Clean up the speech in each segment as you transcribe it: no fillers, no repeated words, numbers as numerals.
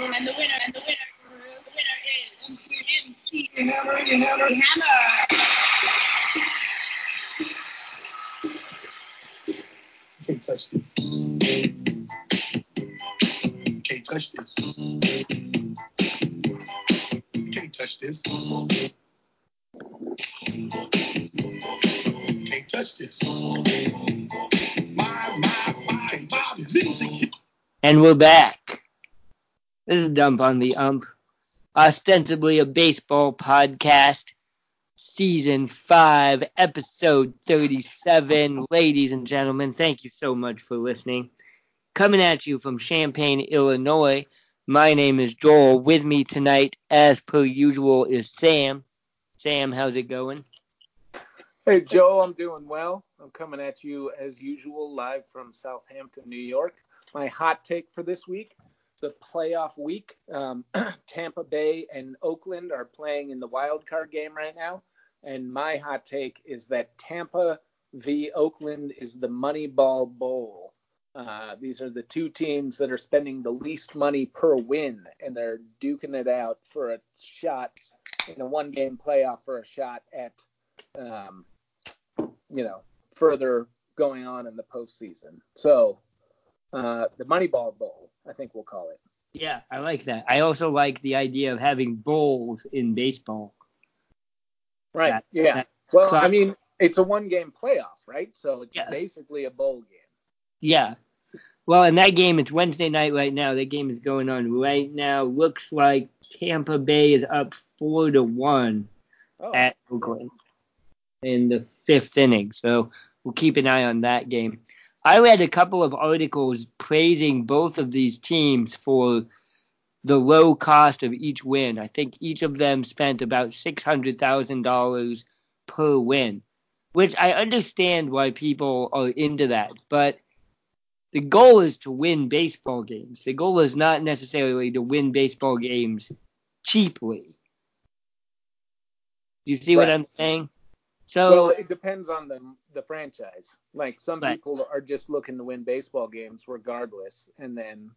And the winner is MC Hammer. Can't touch this. Can't touch this. Can't touch this. Can't touch this. My music. And we're back. This is Dump on the Ump, ostensibly a baseball podcast. Season 5, episode 37. Ladies and gentlemen, thank you so much for listening. Coming at you from Champaign, Illinois, my name is Joel. With me tonight, as per usual, is Sam. Sam, how's it going? Hey, Joel, I'm doing well. I'm coming at you, as usual, live from Southampton, New York. My hot take for this week, the playoff week. Tampa Bay and Oakland are playing in the wild card game right now. And my hot take is that Tampa v. Oakland is the Moneyball Bowl. These are the two teams that are spending the least money per win, and they're duking it out for a shot in a one-game playoff for a shot at, further going on in the postseason. So the Moneyball Bowl, I think we'll call it. Yeah, I like that. I also like the idea of having bowls in baseball. Right. Well, I mean, it's a one-game playoff, right? So it's basically a bowl game. Yeah. Well, in that game, it's Wednesday night right now. That game is going on right now. Looks like Tampa Bay is up 4-1 at Oakland in the fifth inning. So we'll keep an eye on that game. I read a couple of articles praising both of these teams for the low cost of each win. I think each of them spent about $600,000 per win, which I understand why people are into that. But the goal is to win baseball games. The goal is not necessarily to win baseball games cheaply. Do you see what I'm saying? So, well, it depends on the franchise. Like, some people are just looking to win baseball games regardless, and then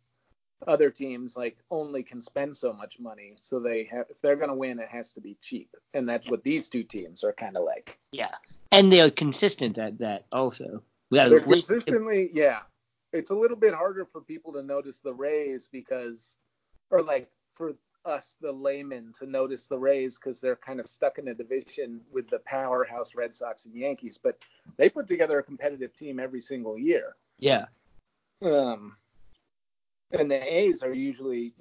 other teams like only can spend so much money, so they have, if they're going to win, it has to be cheap, and that's what these two teams are kind of like. Yeah, and they are consistent at that also. They're consistently, it's a little bit harder for people to notice the Rays for us, the laymen, to notice the Rays because they're kind of stuck in a division with the powerhouse Red Sox and Yankees, but they put together a competitive team every single year. Yeah. And the A's are usually,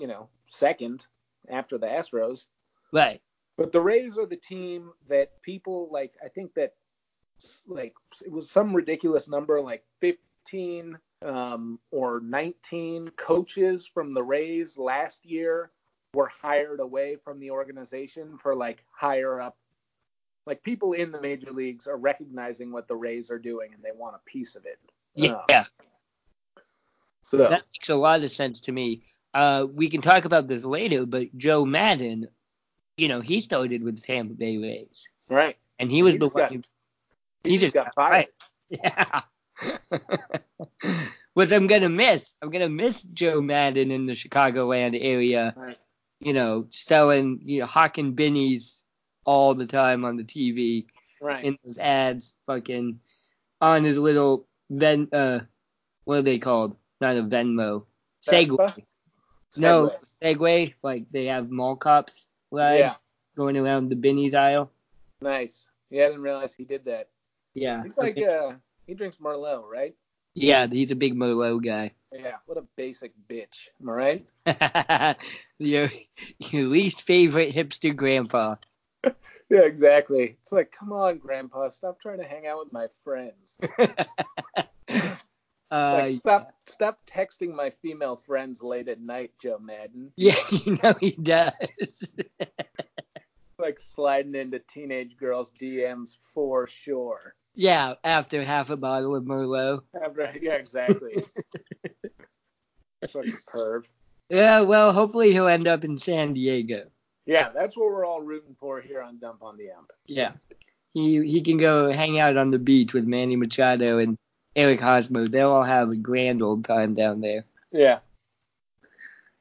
second after the Astros. Right. But the Rays are the team that people, I think that, it was some ridiculous number, 15 or 19 coaches from the Rays last year were hired away from the organization for, higher up. People in the major leagues are recognizing what the Rays are doing, and they want a piece of it. Yeah. So that makes a lot of sense to me. We can talk about this later, but Joe Maddon, he started with Tampa Bay Rays. Right. And he was the one. He just got fired. Yeah. Which I'm going to miss. I'm going to miss Joe Maddon in the Chicagoland area. Right. Selling, hawking binnies all the time on the TV. Right. In those ads, fucking on his little what are they called? Not a Venmo. Segway. No, Segway. They have mall cops live going around the binnies aisle. Nice. Yeah, I didn't realize he did that. Yeah. He's he drinks Merlot, right? Yeah, he's a big Merlot guy. Yeah, what a basic bitch. Am I right? Your least favorite hipster grandpa. Yeah, exactly. It's come on, grandpa. Stop trying to hang out with my friends. Stop texting my female friends late at night, Joe Maddon. Yeah, he does. Sliding into teenage girls' DMs for sure. Yeah, after half a bottle of Merlot. Yeah, exactly. Fucking perv. Yeah, well, hopefully he'll end up in San Diego. Yeah, that's what we're all rooting for here on Dump on the Ump. Yeah, he can go hang out on the beach with Manny Machado and Eric Hosmer. They'll all have a grand old time down there. Yeah.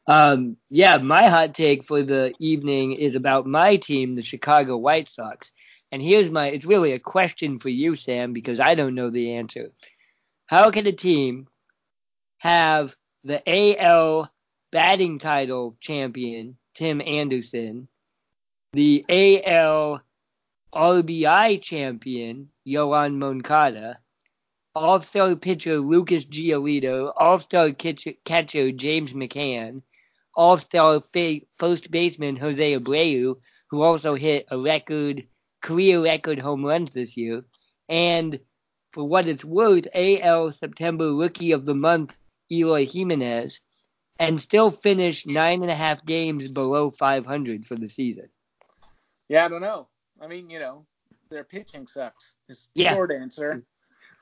My hot take for the evening is about my team, the Chicago White Sox. And here's it's really a question for you, Sam, because I don't know the answer. How can a team have the AL batting title champion, Tim Anderson, the AL RBI champion, Yohan Moncada, all-star pitcher Lucas Giolito, all-star catcher James McCann, all-star first baseman Jose Abreu, who also hit a career record home runs this year, and for what it's worth, AL September Rookie of the Month, Eloy Jimenez, and still finish 9.5 games below 500 for the season? Yeah, I don't know. I mean, their pitching sucks. It's the short answer.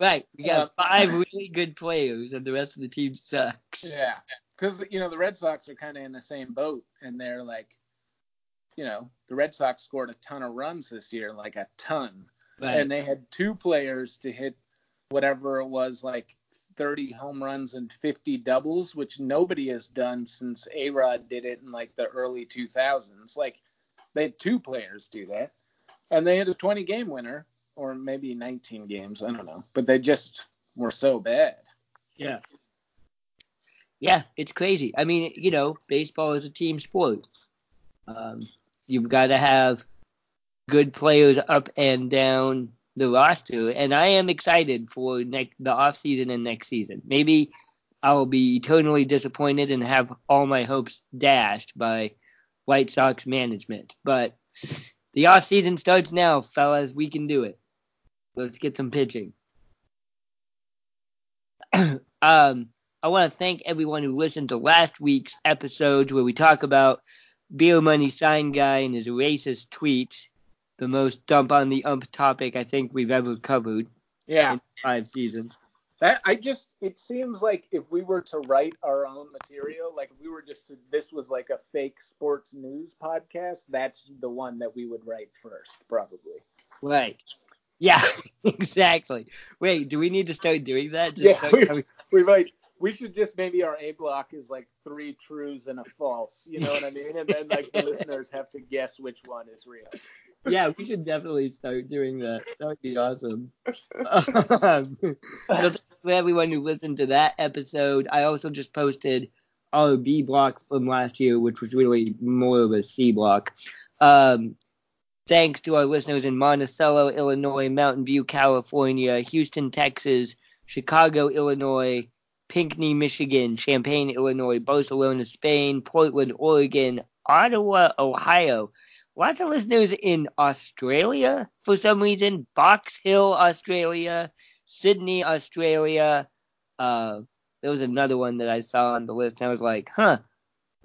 Right. We got five really good players, and the rest of the team sucks. Yeah. Because, the Red Sox are kind of in the same boat, and they're like, the Red Sox scored a ton of runs this year, like a ton. Right. And they had two players to hit whatever it was, like 30 home runs and 50 doubles, which nobody has done since A-Rod did it in like the early 2000s. Like, they had two players do that. And they had a 20-game winner, or maybe 19 games, I don't know. But they just were so bad. Yeah. Yeah, it's crazy. I mean, baseball is a team sport. You've got to have good players up and down the roster, and I am excited for the offseason and next season. Maybe I'll be totally disappointed and have all my hopes dashed by White Sox management, but the offseason starts now, fellas. We can do it. Let's get some pitching. I want to thank everyone who listened to last week's episodes where we talk about Beer Money Sign Guy and his racist tweets. The most dump on the ump topic I think we've ever covered. Yeah. In 5 seasons. It seems like if we were to write our own material, like if we were this was like a fake sports news podcast, that's the one that we would write first, probably. Right. Yeah, exactly. Wait, do we need to start doing that? We might. We should just maybe our A block is like 3 trues and a false, you know what I mean? And then like the listeners have to guess which one is real. Yeah, we should definitely start doing that. That would be awesome. For everyone who listened to that episode, I also just posted our B block from last year, which was really more of a C block. Thanks to our listeners in Monticello, Illinois, Mountain View, California, Houston, Texas, Chicago, Illinois, Pinckney, Michigan, Champaign, Illinois, Barcelona, Spain, Portland, Oregon, Ottawa, Ohio. Lots of listeners in Australia for some reason. Box Hill, Australia. Sydney, Australia. There was another one that I saw on the list, and I was like, why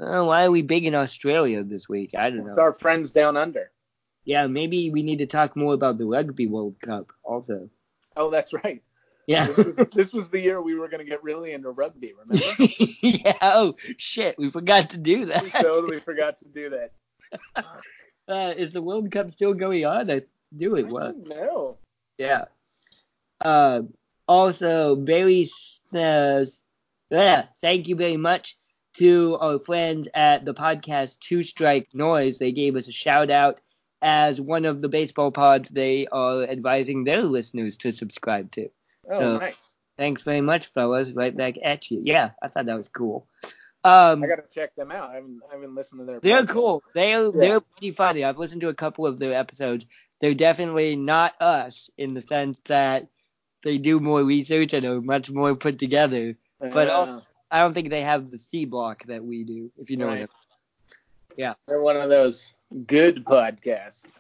are we big in Australia this week? I don't know. It's our friends down under. Yeah, maybe we need to talk more about the Rugby World Cup also. Oh, that's right. Yeah. This was the year we were going to get really into rugby, remember? Yeah. Oh, shit. We forgot to do that. We totally forgot to do that. Is the World Cup still going on? I knew it was. No. Yeah. Also, Barry says, thank you very much to our friends at the podcast Two Strike Noise. They gave us a shout out as one of the baseball pods they are advising their listeners to subscribe to. Oh, so, nice. Thanks very much, fellas. Right back at you. Yeah, I thought that was cool. I gotta check them out. I haven't listened to their. They're podcasts. Cool. They're pretty funny. I've listened to a couple of their episodes. They're definitely not us in the sense that they do more research and are much more put together. But also, I don't think they have the C block that we do, if you know what I mean. Yeah. They're one of those good podcasts.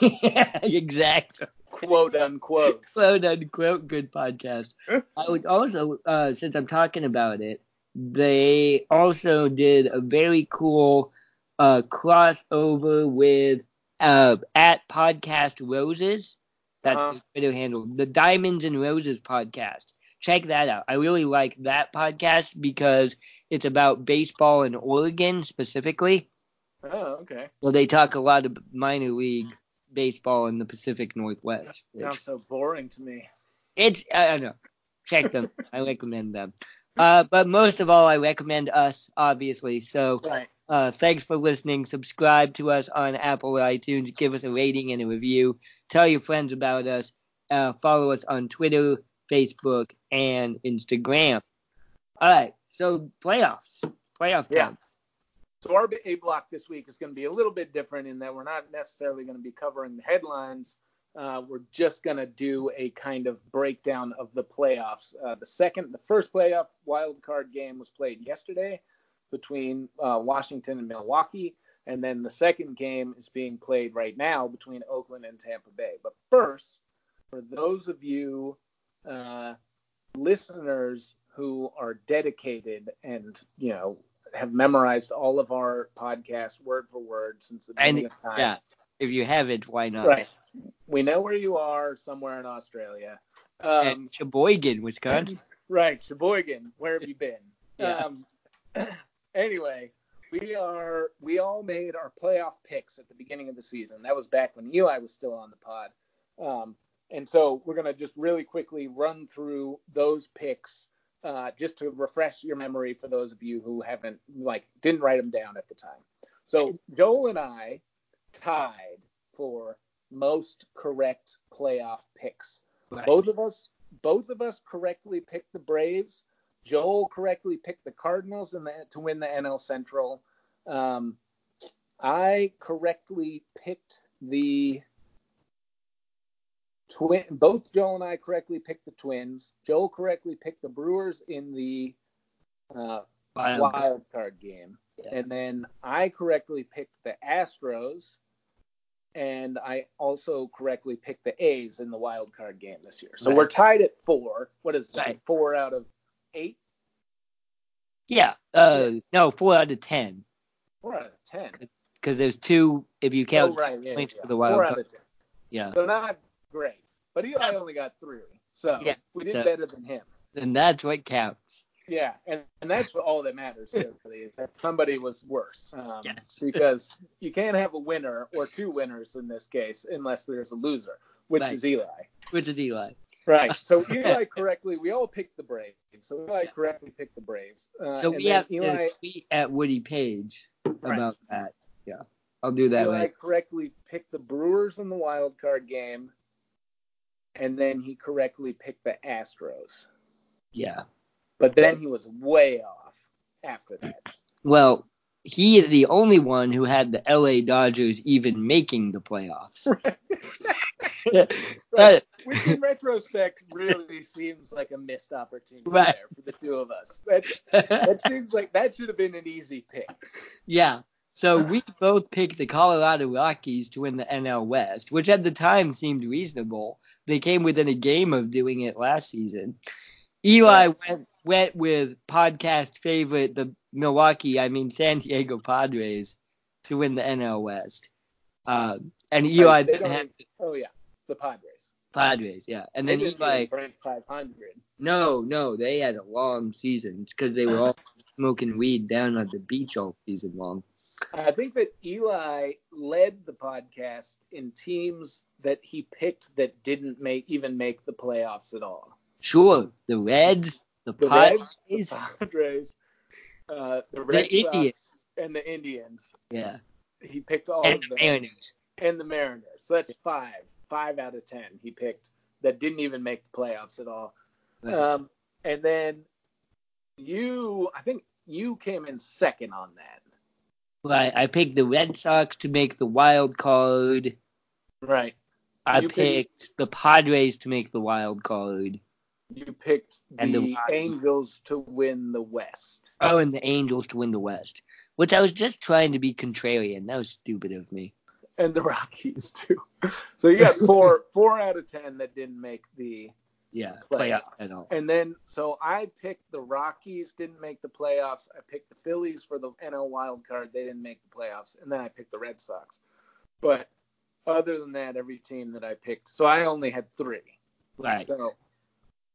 Yeah, exactly. Quote unquote. Quote unquote good podcast. I would also, since I'm talking about it. They also did a very cool crossover with at Podcast Roses. That's the Twitter handle. The Diamonds and Roses podcast. Check that out. I really like that podcast because it's about baseball in Oregon specifically. Oh, okay. Well, they talk a lot of minor league baseball in the Pacific Northwest. Sounds so boring to me. I don't know. Check them. I recommend them. But most of all, I recommend us, obviously. So right. Thanks for listening. Subscribe to us on Apple or iTunes. Give us a rating and a review. Tell your friends about us. Follow us on Twitter, Facebook, and Instagram. All right. So playoff time. Yeah. So our A block this week is going to be a little bit different in that we're not necessarily going to be covering the headlines. We're just going to do a kind of breakdown of the playoffs. The first playoff wild card game was played yesterday between Washington and Milwaukee. And then the second game is being played right now between Oakland and Tampa Bay. But first, for those of you listeners who are dedicated and, you know, have memorized all of our podcasts word for word since the beginning of time. Yeah, if you haven't, why not? Right. We know where you are, somewhere in Australia. And Sheboygan, Wisconsin. Right, Sheboygan. Where have you been? Yeah. Anyway, we all made our playoff picks at the beginning of the season. That was back when Eli was still on the pod. And so we're going to just really quickly run through those picks just to refresh your memory for those of you who haven't, didn't write them down at the time. So Joel and I tied for most correct playoff picks. Right. Both of us correctly picked the Braves. Joel correctly picked the Cardinals to win the NL Central. I correctly picked the Twins. Both Joel and I correctly picked the Twins. Joel correctly picked the Brewers in the wild card game. Yeah. And then I correctly picked the Astros. And I also correctly picked the A's in the wild card game this year. So right. We're tied at 4. What is that? Right. 4 out of 8? Yeah. No, 4 out of 10. 4 out of 10. Because there's 2 if you count points for the wild card. 4 out of 10. Yeah. So not great. But Eli only got 3. So we did better than him. And that's what counts. Yeah, and that's all that matters, really, is that somebody was worse. Because you can't have a winner or 2 winners in this case unless there's a loser, which is Eli. Which is Eli. Right. So Eli correctly, we all picked the Braves. So Eli correctly picked the Braves. So we have Eli, to tweet at Woody Page about that. Yeah, I'll do that Eli later. Eli correctly picked the Brewers in the wild card game, and then he correctly picked the Astros. Yeah. But then he was way off after that. Well, he is the only one who had the L.A. Dodgers even making the playoffs. Right. Right. Which in retrospect really seems like a missed opportunity there for the two of us. That seems like that should have been an easy pick. Yeah. So we both picked the Colorado Rockies to win the NL West, which at the time seemed reasonable. They came within a game of doing it last season. Eli went with podcast favorite, the San Diego Padres, to win the NL West. And Eli didn't have... the Padres, yeah. And then Eli... 500. No, they had a long season because they were all smoking weed down on the beach all season long. I think that Eli led the podcast in teams that he picked that didn't even make the playoffs at all. Sure, the Reds, the Padres, the Red Sox, Indians, and the Indians. Yeah, he picked all of them. And the Mariners. So that's 5 out of 10 he picked that didn't even make the playoffs at all. Right. And then I think you came in second on that. Right, I picked the Red Sox to make the wild card. Right. I picked the Padres to make the wild card. You picked the Angels to win the West. Oh, and the Angels to win the West, which I was just trying to be contrarian. That was stupid of me. And the Rockies, too. So you got 4 out of 10 that didn't make the playoff at all. And then, so I picked the Rockies, didn't make the playoffs. I picked the Phillies for the NL wild card. They didn't make the playoffs. And then I picked the Red Sox. But other than that, every team that I picked. So I only had 3. Right. So,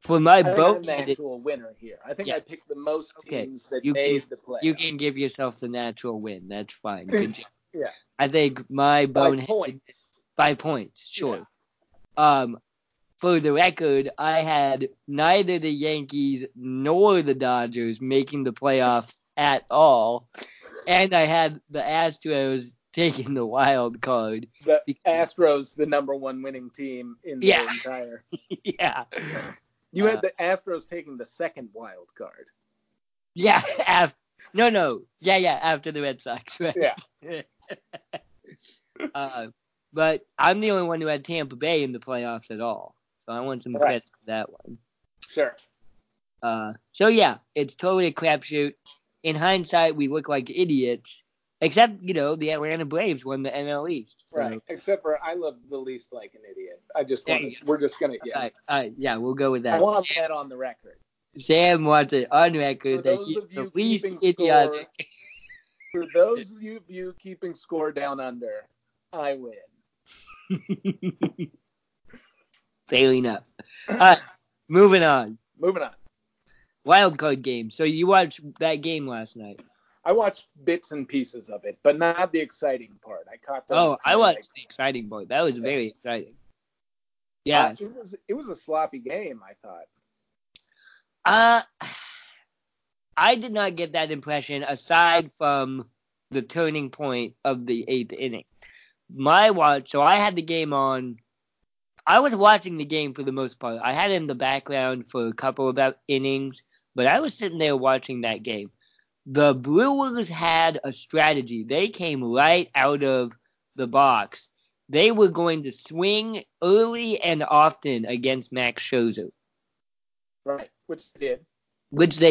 for my vote, I'm the actual winner here. I think I picked the most teams that made the playoffs. You can give yourself the natural win. That's fine. Yeah. I think my bonehead by points. Sure. Yeah. for the record, I had neither the Yankees nor the Dodgers making the playoffs at all, and I had the Astros taking the wild card. The Astros, the number one winning team in the entire. Yeah. You had the Astros taking the second wild card. Yeah. After the Red Sox. Right? Yeah. But I'm the only one who had Tampa Bay in the playoffs at all. So I want some credit for that one. Sure. So, yeah, it's totally a crapshoot. In hindsight, we look like idiots. Except, you know, the Atlanta Braves won the NL East. So. Right. Except for I love the least like an idiot. I just want to – we're just going to – yeah. All right, yeah, we'll go with that. I want that on the record. Sam wants it on record that he's the least idiotic. For those of you keeping score down under, I win. Failing up. All right, moving on. Wildcard game. So you watched that game last night. I watched bits and pieces of it, but not the exciting part. I caught that. Oh, I watched the exciting part. That was very exciting. Yeah. It was a sloppy game, I thought. I did not get that impression aside from the turning point of the eighth inning. So I had the game on. I was watching the game for the most part. I had it in the background for a couple of innings, but I was sitting there watching that game. The Brewers had a strategy. They came right out of the box. They were going to swing early and often against Max Scherzer. Right, which they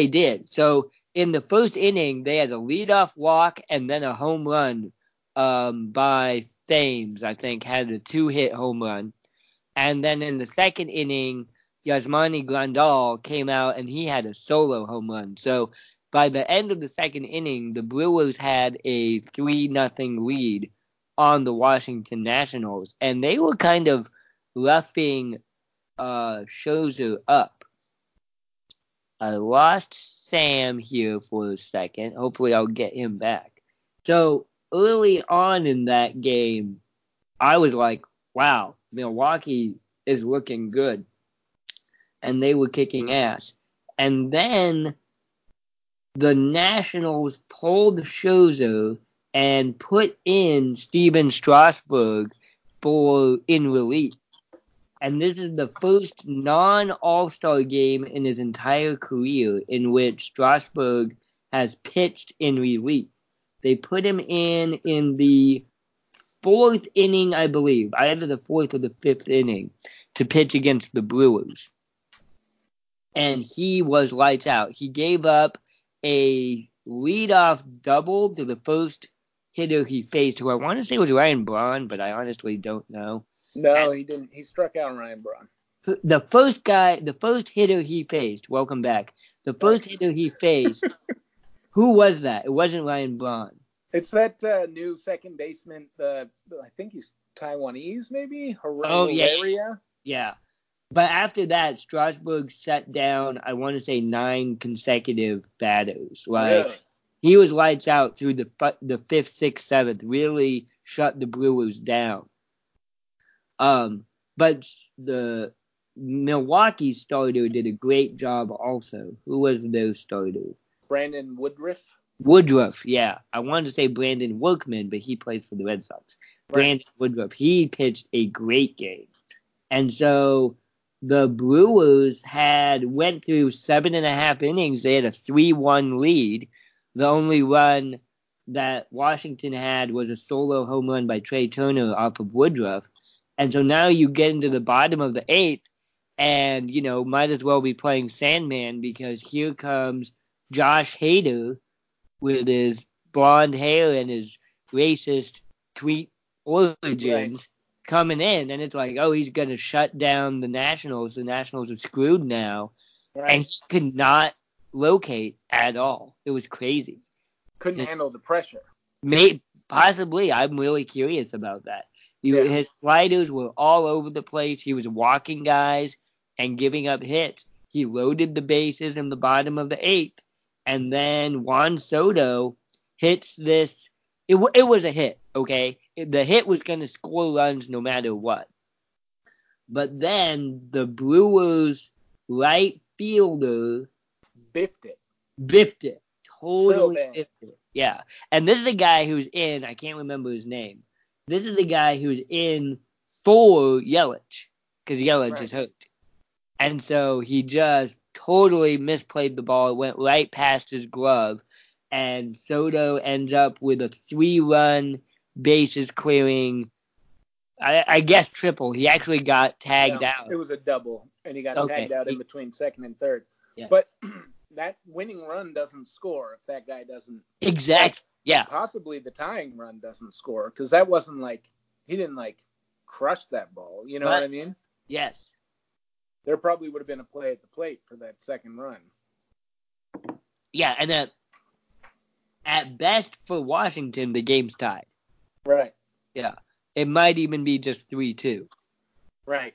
did. So in the first inning, they had a leadoff walk and then a home run by Thames, I think, had a two-hit home run. And then in the second inning, Yasmani Grandal came out and he had a solo home run. So by the end of the second inning, the Brewers had a 3-0 lead on the Washington Nationals, and they were kind of roughing Scherzer up. I lost Sam here for a second. Hopefully I'll get him back. So early on in that game, I was like, wow, Milwaukee is looking good. And they were kicking ass. And then the Nationals pulled Scherzer and put in Steven Strasburg in relief. And this is the first non-All-Star game in his entire career in which Strasburg has pitched in relief. They put him in the fourth inning, I believe, either the fourth or the fifth inning, to pitch against the Brewers. And he was lights out. He gave up a leadoff double to the first hitter he faced, who I want to say was Ryan Braun, but I honestly don't know. No, and he didn't. He struck out Ryan Braun. The first hitter he faced, welcome back. The first hitter he faced, who was that? It wasn't Ryan Braun. It's that new second baseman, I think he's Taiwanese maybe? Heredia? Yeah. But after that, Strasburg shut down, I want to say, 9 consecutive batters. Like, really? He was lights out through the 5th, 6th, 7th, really shut the Brewers down. But the Milwaukee starter did a great job also. Who was their starter? Brandon Woodruff. Woodruff, yeah. I wanted to say Brandon Workman, but he plays for the Red Sox. Right. Brandon Woodruff, he pitched a great game. And so the Brewers went through 7.5 innings. They had a 3-1 lead. The only run that Washington had was a solo home run by Trey Turner off of Woodruff. And so now you get into the bottom of the eighth and, you know, might as well be playing Sandman because here comes Josh Hader with his blonde hair and his racist tweet origins. Right. Coming in, and it's like, oh, he's going to shut down the Nationals. The Nationals are screwed now. Right. And he could not locate at all. It was crazy. Couldn't handle the pressure. Possibly. I'm really curious about that. His sliders were all over the place. He was walking guys and giving up hits. He loaded the bases in the bottom of the eighth. And then Juan Soto hits this. It was a hit, okay? The hit was going to score runs no matter what. But then the Brewers right fielder biffed it. Totally so biffed it. Yeah. And this is the guy who's in, I can't remember his name. This is the guy who's in for Yelich because Yelich is hurt. And so he just totally misplayed the ball. It went right past his glove. And Soto ends up with a 3-run bases clearing, I guess triple. He actually got tagged out. It was a double, and he got tagged out in between second and third. Yeah. But that winning run doesn't score if that guy doesn't. Exactly. Yeah. Possibly the tying run doesn't score because that wasn't like he didn't like crush that ball. You know what I mean? Yes. There probably would have been a play at the plate for that second run. Yeah, and then at best for Washington, the game's tied. Right. Yeah. It might even be just 3-2. Right.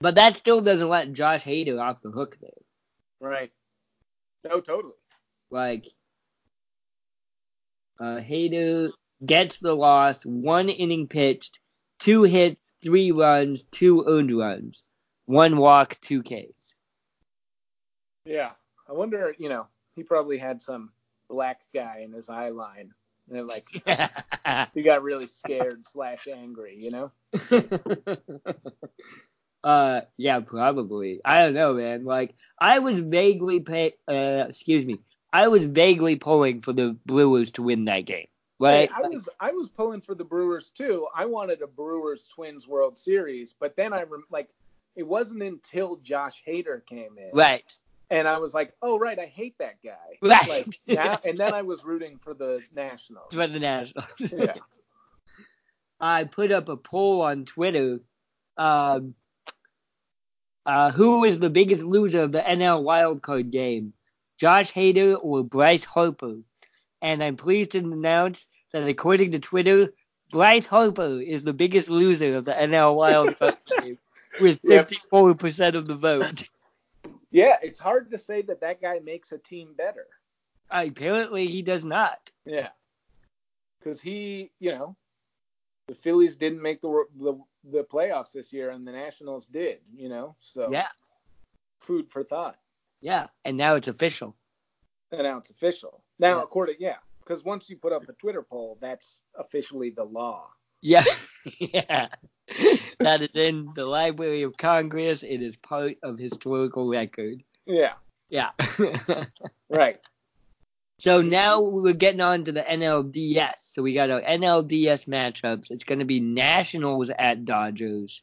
But that still doesn't let Josh Hader off the hook there. Right. No, totally. Like, Hader gets the loss, 1 inning pitched, 2 hits, 3 runs, 2 earned runs, 1 walk, 2 Ks. Yeah. I wonder, you know, he probably had some black guy in his eye line, and they're like, he got really scared / angry, you know? Yeah, probably. I don't know, man. Like, I was vaguely pulling for the Brewers to win that game. Right? Hey, I was pulling for the Brewers too. I wanted a Brewers Twins World Series, but then it wasn't until Josh Hader came in. Right. And I was like, oh, right, I hate that guy. Right. Like, now, and then I was rooting for the Nationals. For the Nationals. Yeah. I put up a poll on Twitter. Who is the biggest loser of the NL wildcard game? Josh Hader or Bryce Harper? And I'm pleased to announce that according to Twitter, Bryce Harper is the biggest loser of the NL wildcard game with 54% of the vote. Yeah, it's hard to say that guy makes a team better. Apparently, he does not. Yeah, because the Phillies didn't make the playoffs this year, and the Nationals did. You know, so yeah, food for thought. Yeah, and now it's official. Now, because once you put up a Twitter poll, that's officially the law. Yeah, yeah. That is in the Library of Congress. It is part of historical record. Yeah. Yeah. Right. So now we're getting on to the NLDS. So we got our NLDS matchups. It's going to be Nationals at Dodgers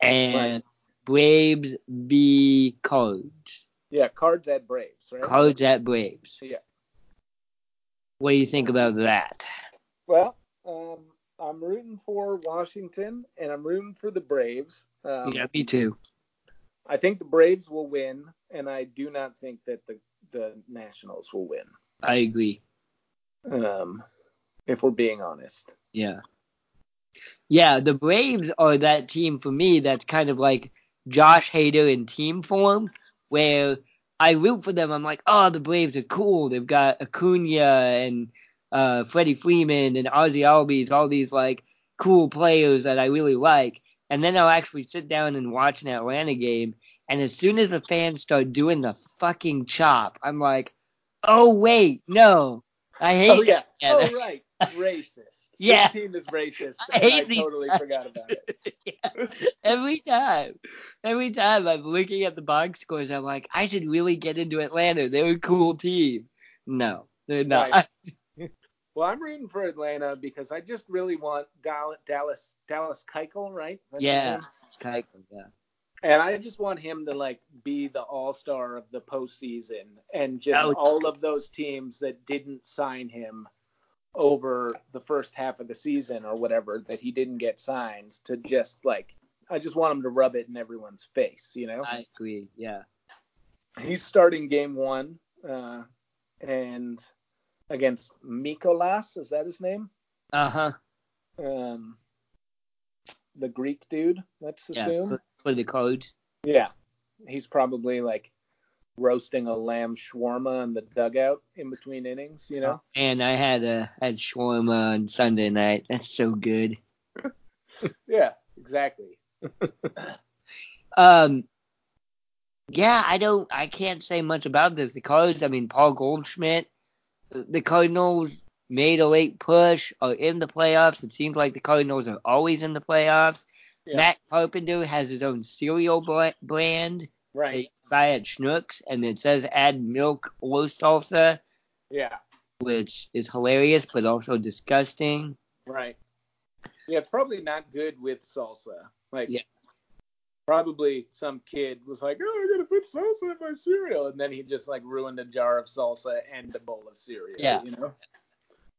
and Braves v. Cards. Yeah, Cards at Braves, right? Cards at Braves. Yeah. What do you think about that? Well, I'm rooting for Washington, and I'm rooting for the Braves. Yeah, me too. I think the Braves will win, and I do not think that the Nationals will win. I agree. If we're being honest. Yeah. Yeah, the Braves are that team for me that's kind of like Josh Hader in team form, where I root for them. I'm like, oh, the Braves are cool. They've got Acuna and Freddie Freeman and Ozzy Albies, all these like cool players that I really like, and then I'll actually sit down and watch an Atlanta game, and as soon as the fans start doing the fucking chop, I'm like, oh wait, no, I hate. Oh yeah, that. Oh right, racist. Yeah, this team is racist. I totally forgot about it. Yeah. Every time I'm looking at the box scores, I'm like, I should really get into Atlanta. They're a cool team. No, they're not. Right. Well, I'm rooting for Atlanta because I just really want Dallas Keuchel, right? That's Keuchel, yeah. And I just want him to, like, be the all-star of the postseason and just all of those teams that didn't sign him over the first half of the season or whatever, that he didn't get signed, to just, like, I just want him to rub it in everyone's face, you know? I agree, yeah. He's starting game one, and against Mikolas, is that his name? Uh-huh. The Greek dude, let's assume. Yeah, for the Cards. Yeah. He's probably, like, roasting a lamb shawarma in the dugout in between innings, you know? And I had shawarma on Sunday night. That's so good. Yeah, exactly. Yeah, I can't say much about this. The Cards, I mean, Paul Goldschmidt, the Cardinals made a late push, are in the playoffs. It seems like the Cardinals are always in the playoffs. Yeah. Matt Carpenter has his own cereal brand. Right. They buy at Schnucks, and it says add milk or salsa. Yeah. Which is hilarious, but also disgusting. Right. Yeah, it's probably not good with salsa. Like, yeah. Probably some kid was like, oh, I got to put salsa in my cereal. And then he just, like, ruined a jar of salsa and a bowl of cereal. Yeah. You know?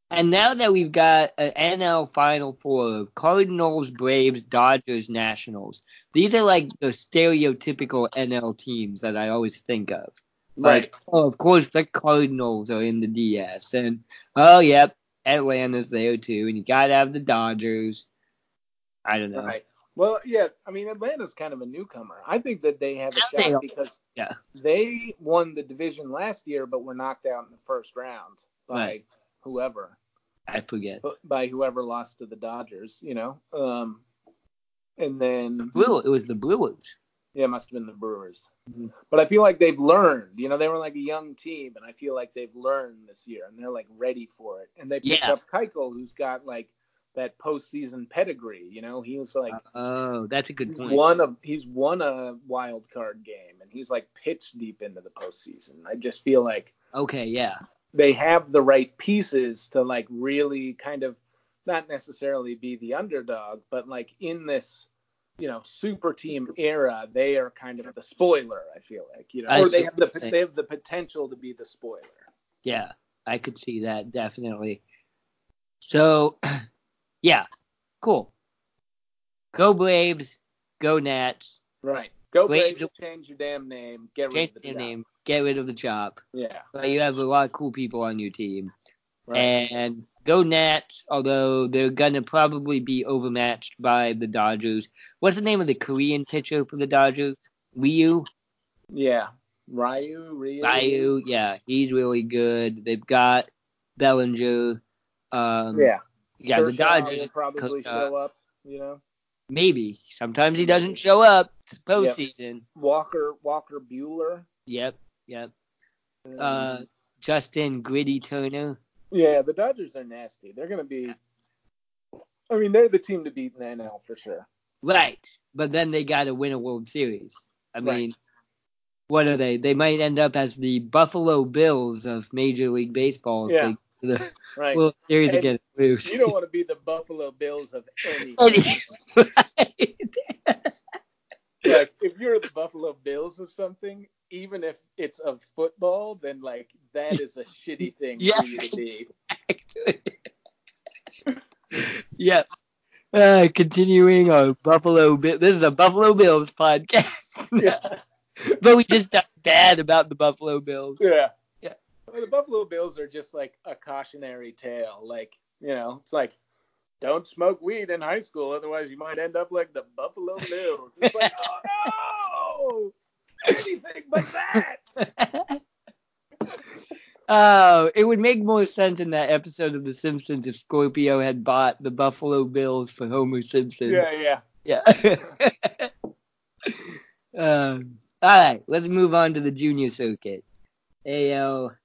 And now that we've got an NL Final Four of Cardinals, Braves, Dodgers, Nationals, these are like the stereotypical NL teams that I always think of. Like, right. Oh, of course the Cardinals are in the DS. And, oh, yep, Atlanta's there too. And you got to have the Dodgers. I don't know. Right. Well, yeah, I mean, Atlanta's kind of a newcomer. I think that they have a shot because they won the division last year, but were knocked out in the first round. Right. Whoever. I forget. By whoever lost to the Dodgers, you know. And then... it was the Brewers. Yeah, it must have been the Brewers. Mm-hmm. But I feel like they've learned. You know, they were like a young team, and I feel like they've learned this year, and they're, like, ready for it. And they picked up Keuchel, who's got, like, that postseason pedigree, you know. He was, like... oh, that's a good point. He's won a wild card game, and he's, like, pitch deep into the postseason. I just feel like... okay, yeah. They have the right pieces to, like, really kind of not necessarily be the underdog, but, like, in this, you know, super team era, they are kind of the spoiler, I feel like, you know, or they have the potential to be the spoiler. Yeah, I could see that, definitely. So, yeah, cool. Go Braves, go Nats. Right. Go Braves, change your damn name, get rid of the job. Get rid of the job. Yeah. But you have a lot of cool people on your team. Right. And go Nats, although they're going to probably be overmatched by the Dodgers. What's the name of the Korean pitcher for the Dodgers? Ryu? Yeah. Ryu, yeah. He's really good. They've got Bellinger. Yeah. Yeah, the Dodgers probably show up, you know. Maybe. Sometimes he doesn't show up. It's postseason. Yep. Walker Buehler. Yep. Justin Gritty Turner. Yeah, the Dodgers are nasty. They're going to be – I mean, they're the team to beat in the NL for sure. Right, but then they got to win a World Series. I mean, what are they? They might end up as the Buffalo Bills of Major League Baseball. Yeah, the World Series against the Brewers. You don't want to be the Buffalo Bills of anything. Right. Like, if you're the Buffalo Bills of something, even if it's of football, then, like, that is a shitty thing for you to be. Yeah. Continuing our Buffalo Bills. This is a Buffalo Bills podcast. Yeah. But we just talk bad about the Buffalo Bills. Yeah. Well, the Buffalo Bills are just, like, a cautionary tale. Like, you know, it's like, don't smoke weed in high school, otherwise you might end up like the Buffalo Bills. It's like, oh no, anything but that. Oh, it would make more sense in that episode of The Simpsons if Scorpio had bought the Buffalo Bills for Homer Simpson. Yeah. All right, let's move on to the junior circuit. AL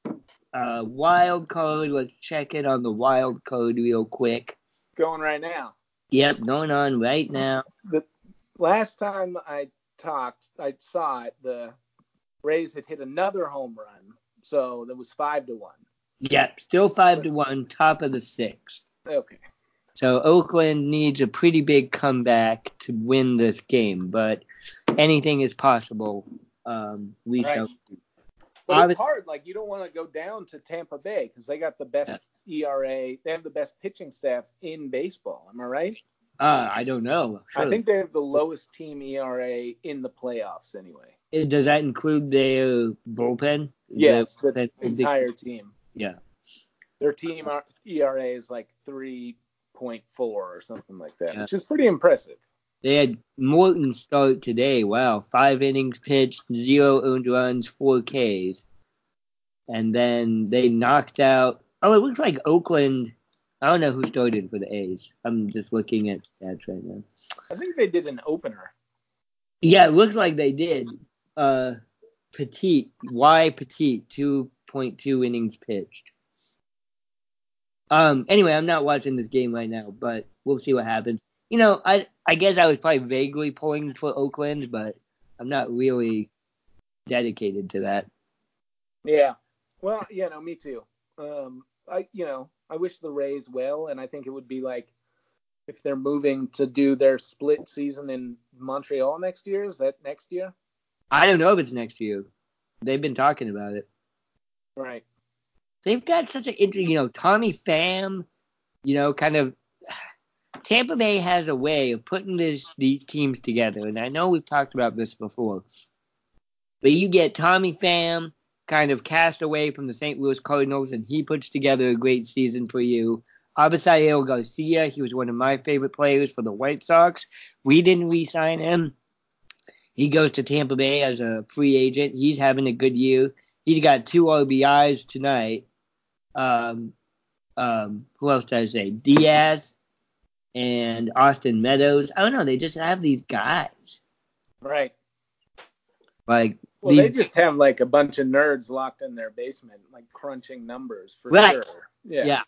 wild card. Let's check in on the wild card real quick. Going right now. Yep, going on right now. The last time I talked, I saw it, the Rays had hit another home run, so that was 5-1. Yep, still 5-1, top of the sixth. Okay. So Oakland needs a pretty big comeback to win this game, but anything is possible. We shall see. But it's hard. Like, you don't want to go down to Tampa Bay because they got the best ERA. They have the best pitching staff in baseball. Am I right? I don't know. Surely. I think they have the lowest team ERA in the playoffs anyway. Does that include their bullpen? Yes, the entire team. Yeah. Their team ERA is like 3.4 or something like that, which is pretty impressive. They had Morton start today. Wow, 5 innings pitched, 0 earned runs, 4 Ks. And then they knocked out – oh, it looks like Oakland I don't know who started for the A's. I'm just looking at stats right now. I think they did an opener. Yeah, it looks like they did. Petit, 2.2 innings pitched. Anyway, I'm not watching this game right now, but we'll see what happens. You know, I guess I was probably vaguely pulling for Oakland, but I'm not really dedicated to that. Yeah. Well, you know, me too. I wish the Rays well, and I think it would be like if they're moving to do their split season in Montreal next year. Is that next year? I don't know if it's next year. They've been talking about it. Right. They've got such an interesting, you know, Tommy Pham, you know, kind of Tampa Bay has a way of putting these teams together. And I know we've talked about this before, but you get Tommy Pham kind of cast away from the St. Louis Cardinals, and he puts together a great season for you. Abisail Garcia, he was one of my favorite players for the White Sox. We didn't re-sign him. He goes to Tampa Bay as a free agent. He's having a good year. He's got 2 RBIs tonight. Who else did I say? Diaz and Austin Meadows. I don't know. They just have these guys. Right. They just have like a bunch of nerds locked in their basement, like crunching numbers for sure. Yeah.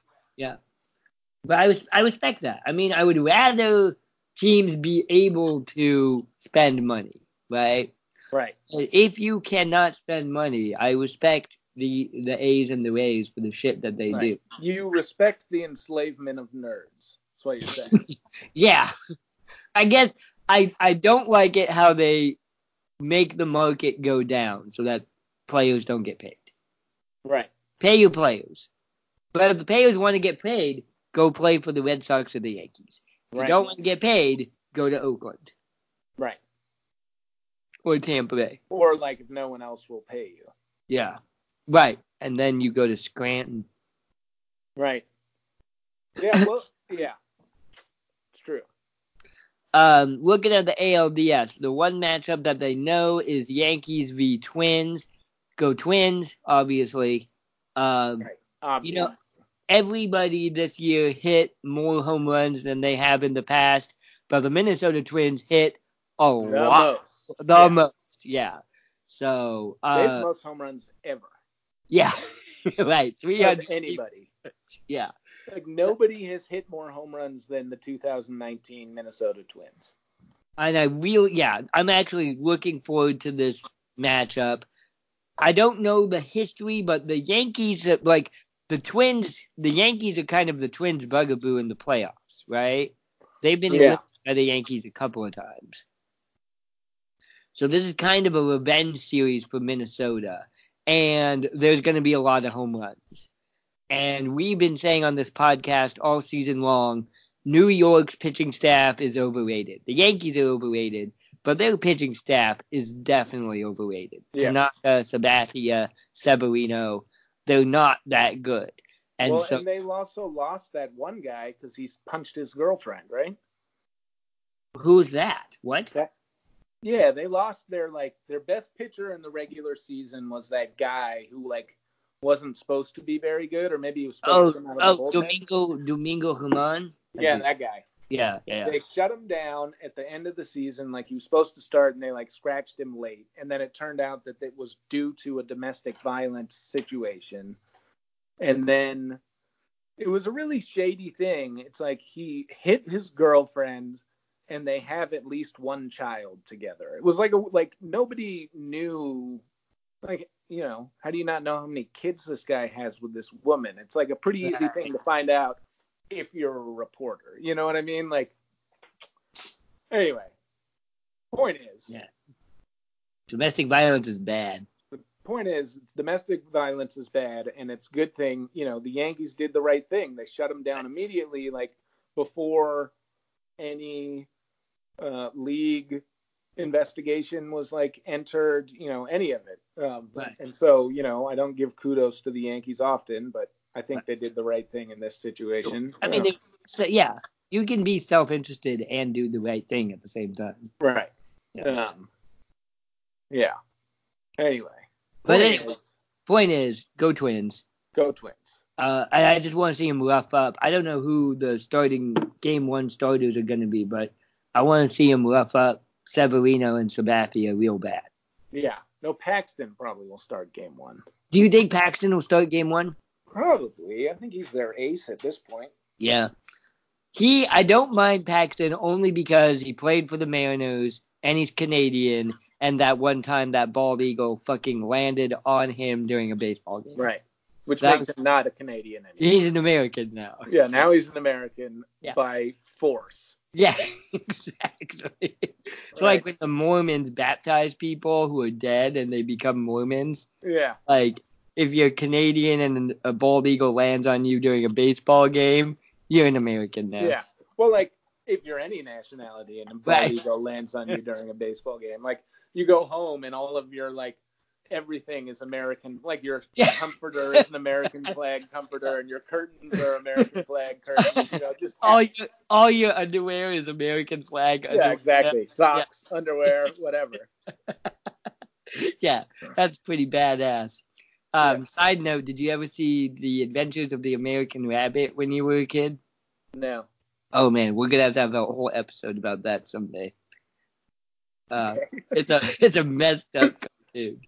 But I respect that. I mean, I would rather teams be able to spend money, right? Right. If you cannot spend money, I respect the A's and the Rays for the shit that they do. You respect the enslavement of nerds. That's what you're saying. Yeah. I guess I don't like it how they make the market go down so that players don't get paid. Right. Pay your players. But if the players want to get paid, go play for the Red Sox or the Yankees. If you don't want to get paid, go to Oakland. Right. Or Tampa Bay. Or like if no one else will pay you. Yeah. Right. And then you go to Scranton. Right. Yeah, well, yeah. It's true. Looking at the ALDS, the one matchup that they know is Yankees v. Twins. Go Twins, obviously. Obviously. You know, everybody this year hit more home runs than they have in the past, but the Minnesota Twins hit a lot. The most. So they've the most home runs ever. Yeah, right. 300. Anybody. Yeah. Like nobody has hit more home runs than the 2019 Minnesota Twins. And I'm actually looking forward to this matchup. I don't know the history, but the Yankees the Yankees are kind of the Twins' bugaboo in the playoffs, right? They've been eliminated by the Yankees a couple of times. So this is kind of a revenge series for Minnesota, and there's going to be a lot of home runs. And we've been saying on this podcast all season long, New York's pitching staff is overrated. The Yankees are overrated, but their pitching staff is definitely overrated. Yeah. Tanaka, Sabathia, Severino, they're not that good. And they also lost that one guy because he's punched his girlfriend, right? Who's that? What? Yeah, they lost their best pitcher in the regular season was that guy who wasn't supposed to be very good, or maybe he was supposed to come out of the bullpen. Domingo Germán? Yeah, that guy. Yeah. They shut him down at the end of the season, he was supposed to start, and they scratched him late. And then it turned out that it was due to a domestic violence situation. And then it was a really shady thing. It's he hit his girlfriend, and they have at least one child together. It was nobody knew, how do you not know how many kids this guy has with this woman? It's a pretty easy thing to find out if you're a reporter. You know what I mean? Anyway, point is. Yeah. Domestic violence is bad. The point is, domestic violence is bad, and it's a good thing. You know, the Yankees did the right thing. They shut him down immediately, before any league investigation was entered, any of it. And so, I don't give kudos to the Yankees often, but I think they did the right thing in this situation. I mean, you can be self-interested and do the right thing at the same time. Right. Yeah. Yeah. Anyway. But anyway, point is, go Twins. I just want to see him rough up. I don't know who the starting game one starters are going to be, but I want to see him rough up Severino and Sabathia real bad. Yeah. No, Paxton probably will start game one. Do you think Paxton will start game one? Probably. I think he's their ace at this point. Yeah. I don't mind Paxton only because he played for the Mariners and he's Canadian and that one time that bald eagle fucking landed on him during a baseball game. Right. Which makes him not a Canadian anymore. He's an American now. Yeah, now he's an American by force. Yeah, exactly. It's like when the Mormons baptize people who are dead and they become Mormons. Yeah. Like, if you're Canadian and a bald eagle lands on you during a baseball game, you're an American now. Yeah. Well, like, if you're any nationality and a bald eagle lands on you during a baseball game, like, you go home and all of your, like, everything is American. Like your comforter is an American flag comforter, and your curtains are American flag curtains. You know, just all your underwear is American flag underwear. Yeah, exactly. Socks, underwear, whatever. Yeah, that's pretty badass. Side note: did you ever see The Adventures of the American Rabbit when you were a kid? No. Oh man, we're gonna have to have a whole episode about that someday. It's a messed up. Dude.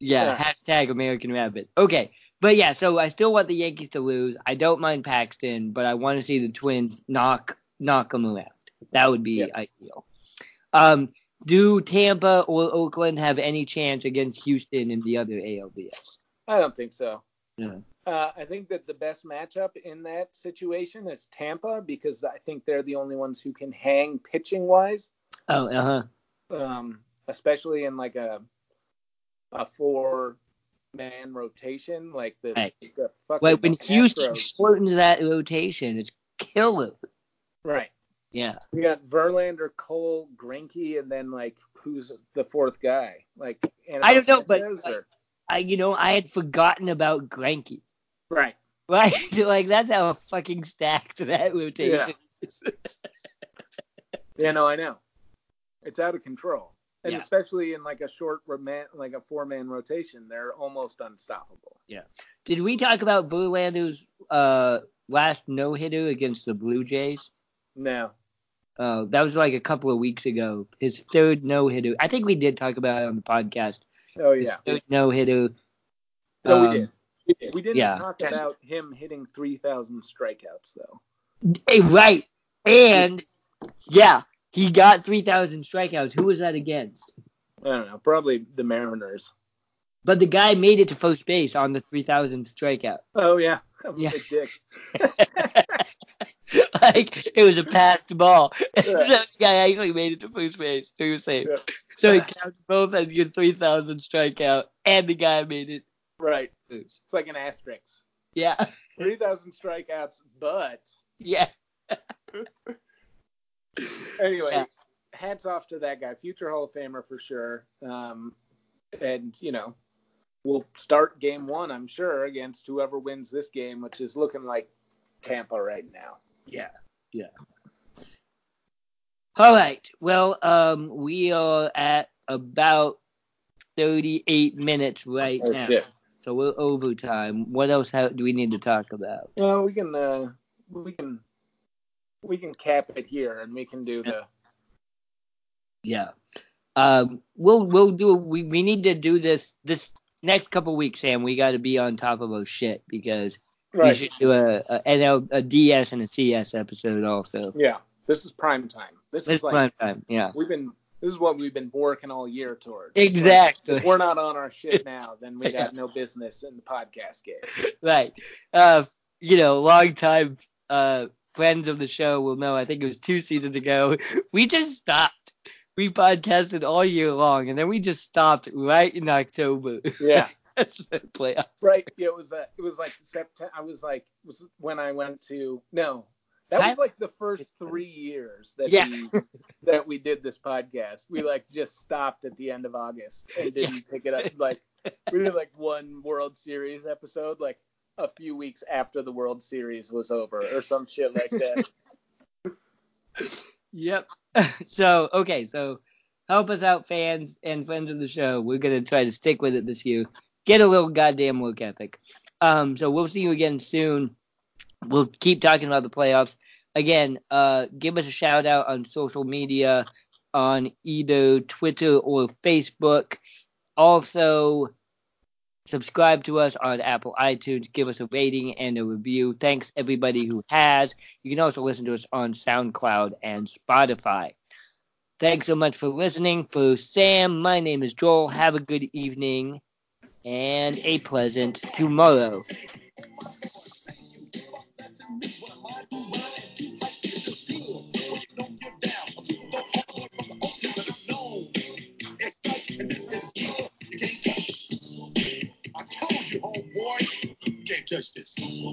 Yeah, hashtag American Rabbit. Okay, but yeah, so I still want the Yankees to lose. I don't mind Paxton, but I want to see the Twins knock them around. That would be ideal. Do Tampa or Oakland have any chance against Houston in the other ALDS? I don't think so. No. I think that the best matchup in that situation is Tampa because I think they're the only ones who can hang pitching-wise. Oh, especially in like a four-man rotation, like the, the fucking. Like when Houston shortens that rotation, it's killer. Right. Yeah. We got Verlander, Cole, Greinke, and then like who's the fourth guy? Like I don't know, but I had forgotten about Greinke. Right. Right. Like that's how fucking stacked that rotation is. Yeah. No, I know. It's out of control, and especially in like a a four-man rotation, they're almost unstoppable. Yeah. Did we talk about Verlander's last no-hitter against the Blue Jays? No. That was like a couple of weeks ago. His third no-hitter. I think we did talk about it on the podcast. Oh yeah. His third no-hitter. Oh, we did. We didn't talk about him hitting 3,000 strikeouts though. Right. And yeah. He got 3,000 strikeouts. Who was that against? I don't know. Probably the Mariners. But the guy made it to first base on the 3,000 strikeout. Oh, yeah. I'm a dick. Like, it was a passed ball. Yeah. So this guy actually made it to first base. So he was safe. Yeah. So it counts both as your 3,000 strikeout and the guy made it. Right. It's like an asterisk. Yeah. 3,000 strikeouts, but. Yeah. Anyway, hats off to that guy. Future Hall of Famer for sure. And, we'll start game one, I'm sure, against whoever wins this game, which is looking like Tampa right now. Yeah. Yeah. All right. Well, we are at about 38 minutes right now. Shit. So we're overtime. What else do we need to talk about? Well, we can cap it here, and we can do the. Yeah, we'll do. We need to do this next couple weeks, Sam. We got to be on top of our shit because we should do a DS and a CS episode also. Yeah, this is prime time. This is like prime time. Yeah, this is what we've been working all year towards. Exactly. If we're not on our shit now, then we got no business in the podcast game. Right. Long time. Friends of the show will know, I think it was 2 seasons ago, we just stopped. We podcasted all year long, and then we just stopped right in October. Yeah. That's the playoff. Right. Yeah, it was like September. I was like, was when I went to – no. That was like the first 3 years that we did this podcast. We like just stopped at the end of August and didn't pick it up. Like we did like one World Series episode, like a few weeks after the World Series was over or some shit like that. Yep. So help us out, fans and friends of the show. We're going to try to stick with it this year. Get a little goddamn work ethic. So we'll see you again soon. We'll keep talking about the playoffs. Again, give us a shout out on social media on either Twitter or Facebook. Also, subscribe to us on Apple iTunes. Give us a rating and a review. Thanks, everybody who has. You can also listen to us on SoundCloud and Spotify. Thanks so much for listening. For Sam, my name is Joel. Have a good evening and a pleasant tomorrow.